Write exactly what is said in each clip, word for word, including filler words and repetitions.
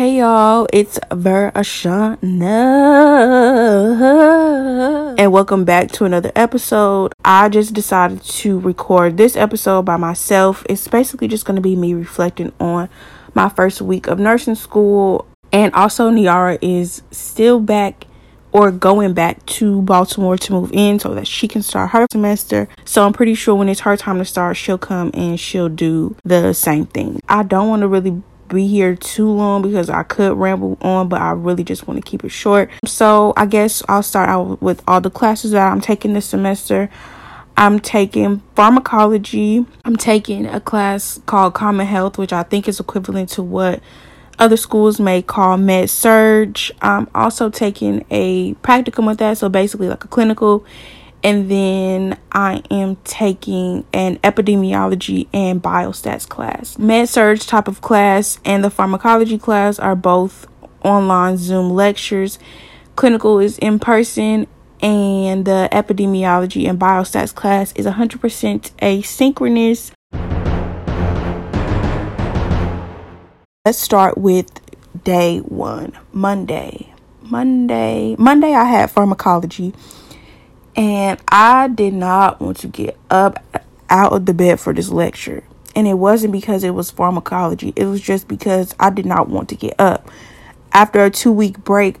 Hey y'all, it's Verashana, and welcome back to another episode. I just decided to record this episode by myself. It's basically just going to be me reflecting on my first week of nursing school, and also Niara is still back or going back to Baltimore to move in so that she can start her semester. So I'm pretty sure when it's her time to start, she'll come and she'll do the same thing. I don't want to really be here too long because I could ramble on, but I really just want to keep it short. So I guess I'll start out with all the classes that I'm taking this semester. I'm taking pharmacology. I'm taking a class called Common Health, which I think is equivalent to what other schools may call Med-Surg. I'm also taking a practicum with that, so basically like a clinical. And then I am taking an epidemiology and biostats class. Med-Surg type of class and the pharmacology class are both online Zoom lectures. Clinical is in person, and the epidemiology and biostats class is one hundred percent asynchronous. Let's start with day one, Monday. Monday, Monday I had pharmacology. And I did not want to get up out of the bed for this lecture. And it wasn't because it was pharmacology. It was just because I did not want to get up. After a two week break,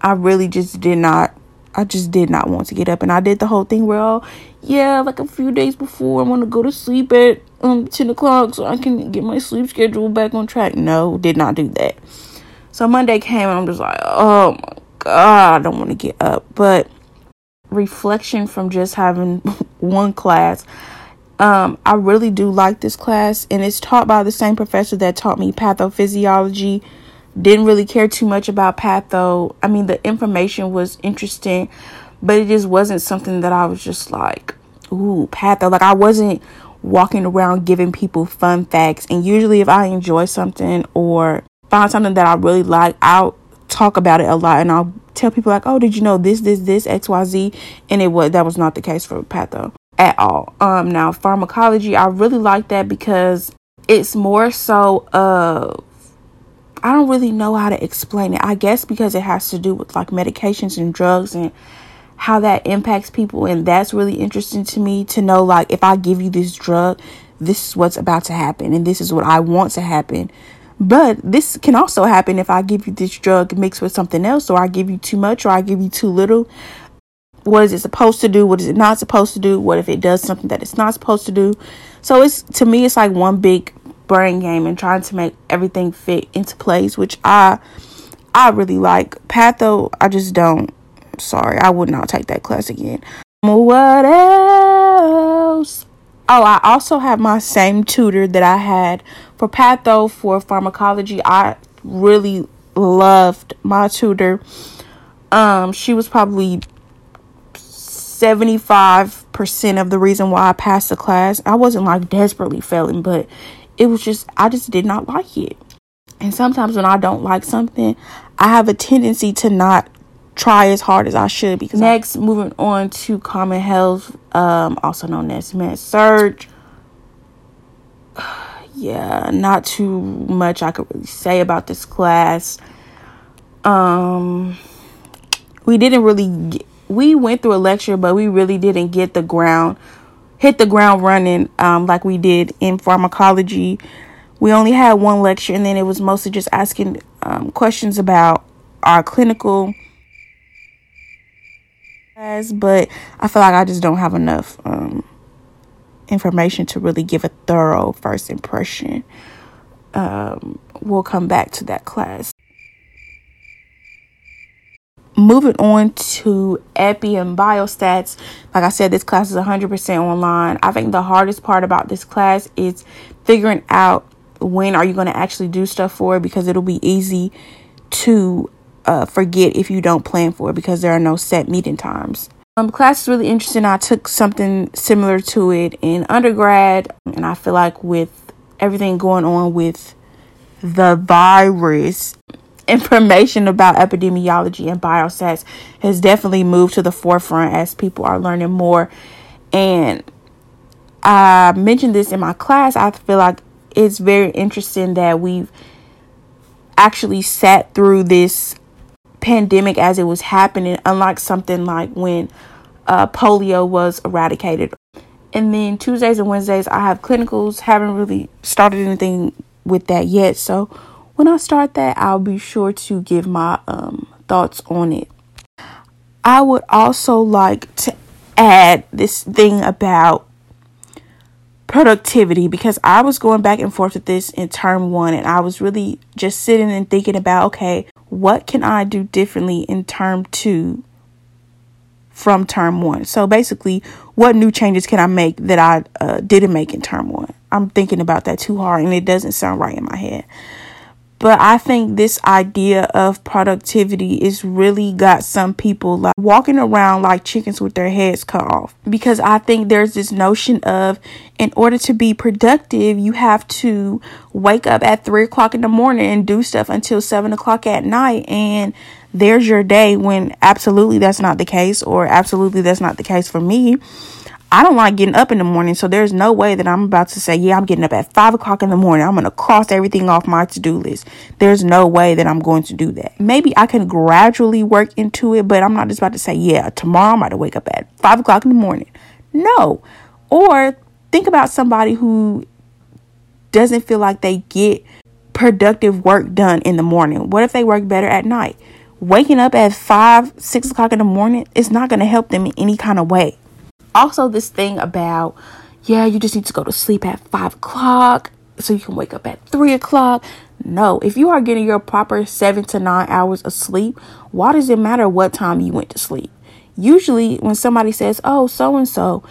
I really just did not. I just did not want to get up. And I did the whole thing where, oh, yeah, like a few days before, I want to go to sleep at um ten o'clock so I can get my sleep schedule back on track. No, did not do that. So Monday came and I'm just like, oh, my God, I don't want to get up. But reflection from just having one class, um I really do like this class, and it's taught by the same professor that taught me pathophysiology. Didn't really care too much about patho. I mean, the information was interesting, but it just wasn't something that I was just like, ooh, patho. Like, I wasn't walking around giving people fun facts, and usually if I enjoy something or find something that I really like, I'll talk about it a lot, and I'll tell people like, oh, did you know this this this X Y Z? And it was that was not the case for patho at all. Um now pharmacology, I really like that because it's more so of, I don't really know how to explain it, I guess because it has to do with like medications and drugs and how that impacts people, and that's really interesting to me to know, like, if I give you this drug, this is what's about to happen, and this is what I want to happen. But this can also happen if I give you this drug mixed with something else, or I give you too much, or I give you too little. What is it supposed to do? What is it not supposed to do? What if it does something that it's not supposed to do? So it's, to me, it's like one big brain game and trying to make everything fit into place, which I I really like. Patho, I just don't. Sorry, I would not take that class again. What else? Oh, I also have my same tutor that I had for patho for pharmacology. I really loved my tutor. Um, she was probably seventy-five percent of the reason why I passed the class. I wasn't like desperately failing, but it was just, I just did not like it. And sometimes when I don't like something, I have a tendency to not try as hard as I should. Because next, moving on to Common Health, um, also known as Med-Surg. Yeah, not too much I could really say about this class. Um, we didn't really get, we went through a lecture, but we really didn't get the ground, hit the ground running um, like we did in pharmacology. We only had one lecture, and then it was mostly just asking um, questions about our clinical. But I feel like I just don't have enough um, information to really give a thorough first impression. Um, we'll come back to that class. Moving on to Epi and Biostats. Like I said, this class is one hundred percent online. I think the hardest part about this class is figuring out when are you going to actually do stuff for it, because it'll be easy to Uh, forget if you don't plan for it because there are no set meeting times. Um, class is really interesting. I took something similar to it in undergrad, and I feel like with everything going on with the virus, information about epidemiology and biostats has definitely moved to the forefront as people are learning more. And I mentioned this in my class. I feel like it's very interesting that we've actually sat through this pandemic as it was happening, unlike something like when uh, polio was eradicated. And then Tuesdays and Wednesdays, I have clinicals. Haven't really started anything with that yet. So when I start that, I'll be sure to give my um, thoughts on it. I would also like to add this thing about productivity, because I was going back and forth with this in term one, and I was really just sitting and thinking about, okay, what can I do differently in term two from term one? So basically, what new changes can I make that I uh, didn't make in term one? I'm thinking about that too hard, and it doesn't sound right in my head. But I think this idea of productivity is really got some people like walking around like chickens with their heads cut off, because I think there's this notion of, in order to be productive, you have to wake up at three o'clock in the morning and do stuff until seven o'clock at night. And there's your day, when absolutely that's not the case, or absolutely that's not the case for me. I don't like getting up in the morning, so there's no way that I'm about to say, yeah, I'm getting up at five o'clock in the morning. I'm going to cross everything off my to-do list. There's no way that I'm going to do that. Maybe I can gradually work into it, but I'm not just about to say, yeah, tomorrow I'm about to wake up at five o'clock in the morning. No. Or think about somebody who doesn't feel like they get productive work done in the morning. What if they work better at night? Waking up at five, six o'clock in the morning is not going to help them in any kind of way. Also, this thing about, yeah, you just need to go to sleep at five o'clock so you can wake up at three o'clock. No, if you are getting your proper seven to nine hours of sleep, why does it matter what time you went to sleep? Usually when somebody says, oh, so-and-so,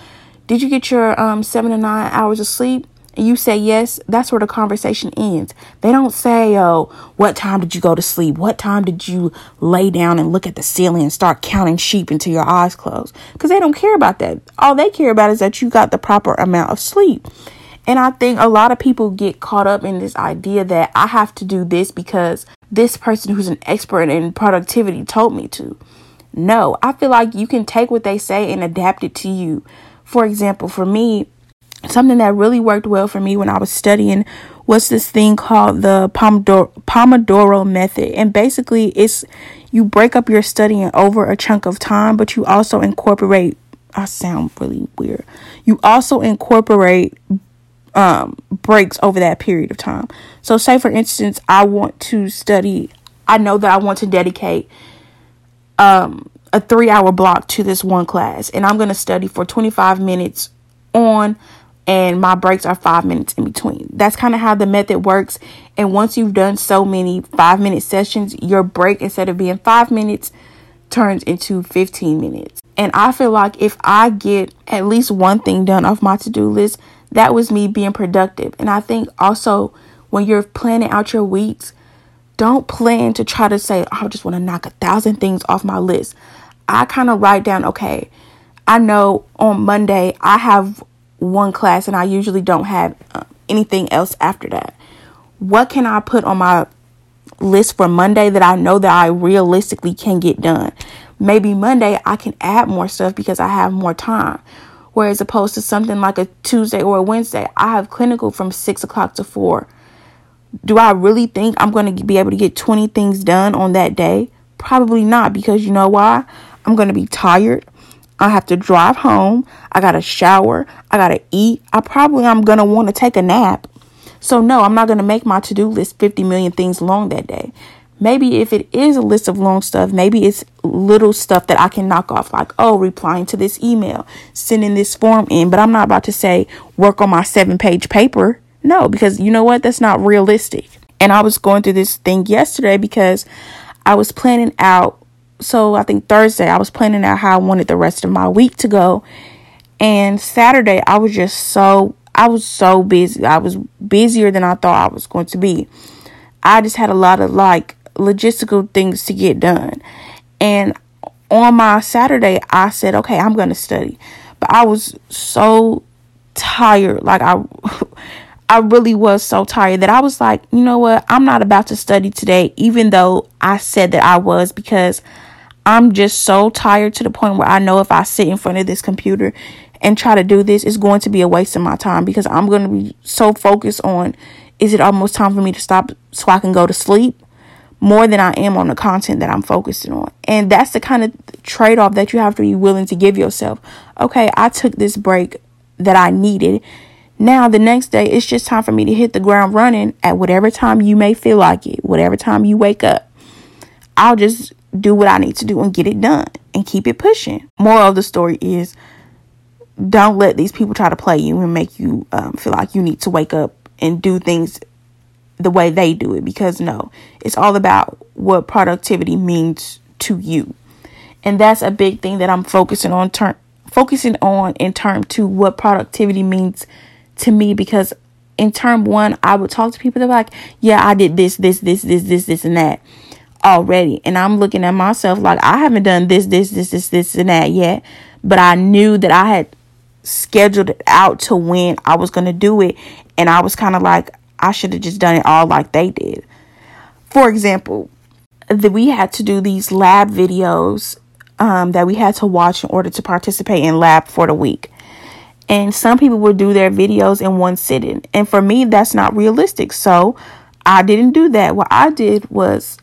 did you get your um, seven to nine hours of sleep? And you say yes, that's where the conversation ends. They don't say, oh, what time did you go to sleep? What time did you lay down and look at the ceiling and start counting sheep until your eyes close? Because they don't care about that. All they care about is that you got the proper amount of sleep. And I think a lot of people get caught up in this idea that I have to do this because this person who's an expert in productivity told me to. No, I feel like you can take what they say and adapt it to you. For example, for me, something that really worked well for me when I was studying was this thing called the Pomodoro, Pomodoro method. And basically, it's you break up your studying over a chunk of time, but you also incorporate, I sound really weird, you also incorporate um, breaks over that period of time. So say, for instance, I want to study, I know that I want to dedicate um, a three hour block to this one class, and I'm going to study for twenty-five minutes on, and my breaks are five minutes in between. That's kind of how the method works. And once you've done so many five minute sessions, your break, instead of being five minutes, turns into fifteen minutes. And I feel like if I get at least one thing done off my to-do list, that was me being productive. And I think also when you're planning out your weeks, don't plan to try to say, oh, I just want to knock a thousand things off my list. I kind of write down, okay, I know on Monday I have one class and I usually don't have uh, anything else after that. What can I put on my list for Monday that I know that I realistically can get done? Maybe Monday I can add more stuff because I have more time. Whereas opposed to something like a Tuesday or a Wednesday, I have clinical from six o'clock to four. Do I really think I'm going to be able to get twenty things done on that day? Probably not, because you know why? I'm going to be tired. I have to drive home. I got to shower. I got to eat. I probably am going to want to take a nap. So no, I'm not going to make my to-do list fifty million things long that day. Maybe if it is a list of long stuff, maybe it's little stuff that I can knock off, like, oh, replying to this email, sending this form in. But I'm not about to say work on my seven page paper. No, because you know what? That's not realistic. And I was going through this thing yesterday because I was planning out. So I think Thursday I was planning out how I wanted the rest of my week to go. And Saturday I was just so, I was so busy. I was busier than I thought I was going to be. I just had a lot of like logistical things to get done. And on my Saturday I said, okay, I'm going to study. But I was so tired. Like I, I really was so tired that I was like, you know what? I'm not about to study today, even though I said that I was, because I'm just so tired to the point where I know if I sit in front of this computer and try to do this, it's going to be a waste of my time, because I'm going to be so focused on, is it almost time for me to stop so I can go to sleep? more than I am on the content that I'm focusing on. And that's the kind of trade-off that you have to be willing to give yourself. Okay, I took this break that I needed. Now the next day, it's just time for me to hit the ground running at whatever time you may feel like it, whatever time you wake up. I'll just do what I need to do and get it done and keep it pushing. Moral of the story is, don't let these people try to play you and make you um, feel like you need to wake up and do things the way they do it, because no, it's all about what productivity means to you. And that's a big thing that I'm focusing on, ter- focusing on in term to what productivity means to me, because in term one, I would talk to people that are like, yeah, I did this, this, this, this, this, this, and that already. And I'm looking at myself like, I haven't done this, this, this, this, this, and that yet, but I knew that I had scheduled it out to when I was going to do it. And I was kind of like, I should have just done it all like they did. For example, the, we had to do these lab videos um, that we had to watch in order to participate in lab for the week. And some people would do their videos in one sitting. And for me, that's not realistic. So I didn't do that. What I did was,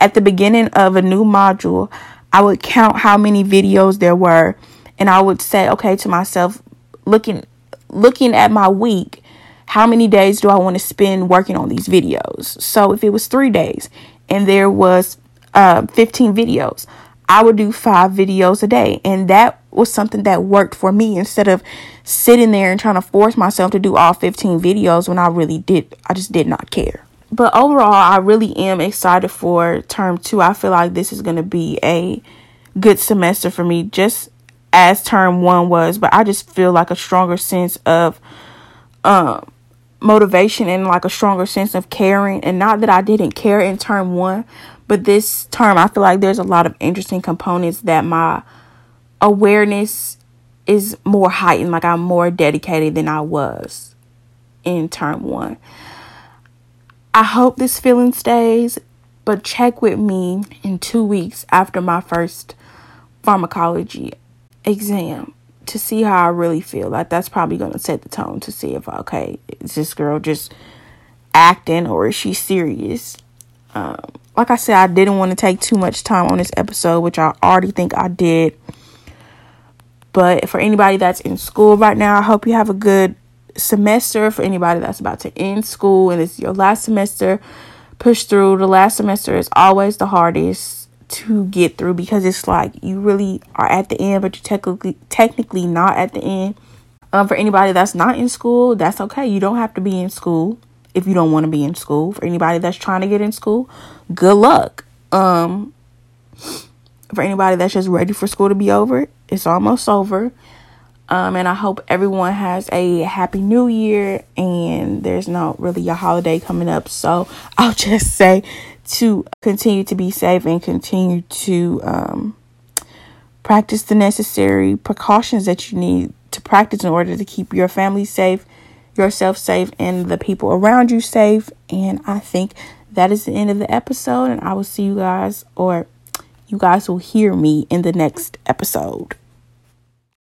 at the beginning of a new module, I would count how many videos there were. And I would say, okay, to myself, looking, looking at my week, how many days do I want to spend working on these videos? So if it was three days and there was uh, fifteen videos, I would do five videos a day. And that was something that worked for me, instead of sitting there and trying to force myself to do all fifteen videos when I really did. I just did not care. But overall, I really am excited for term two. I feel like this is going to be a good semester for me, just as term one was. But I just feel like a stronger sense of um. motivation and like a stronger sense of caring. And not that I didn't care in term one, but this term I feel like there's a lot of interesting components that my awareness is more heightened. Like I'm more dedicated than I was in term one. I hope this feeling stays, but check with me in two weeks after my first pharmacology exam to see how I really feel. Like that's probably going to set the tone to see if, okay, is this girl just acting or is she serious? Um, like I said, I didn't want to take too much time on this episode, which I already think I did. But for anybody that's in school right now, I hope you have a good semester. For anybody that's about to end school and it's your last semester, push through. The last semester is always the hardest to get through, because it's like you really are at the end, but you're technically technically not at the end. Um, for anybody that's not in school, that's okay. You don't have to be in school if you don't want to be in school. For anybody that's trying to get in school, good luck. Um, for anybody that's just ready for school to be over, it's almost over. Um, and I hope everyone has a happy new year, and there's not really a holiday coming up. So I'll just say to continue to be safe and continue to um, practice the necessary precautions that you need to practice in order to keep your family safe, yourself safe, and the people around you safe. And I think that is the end of the episode, and I will see you guys, or you guys will hear me in the next episode.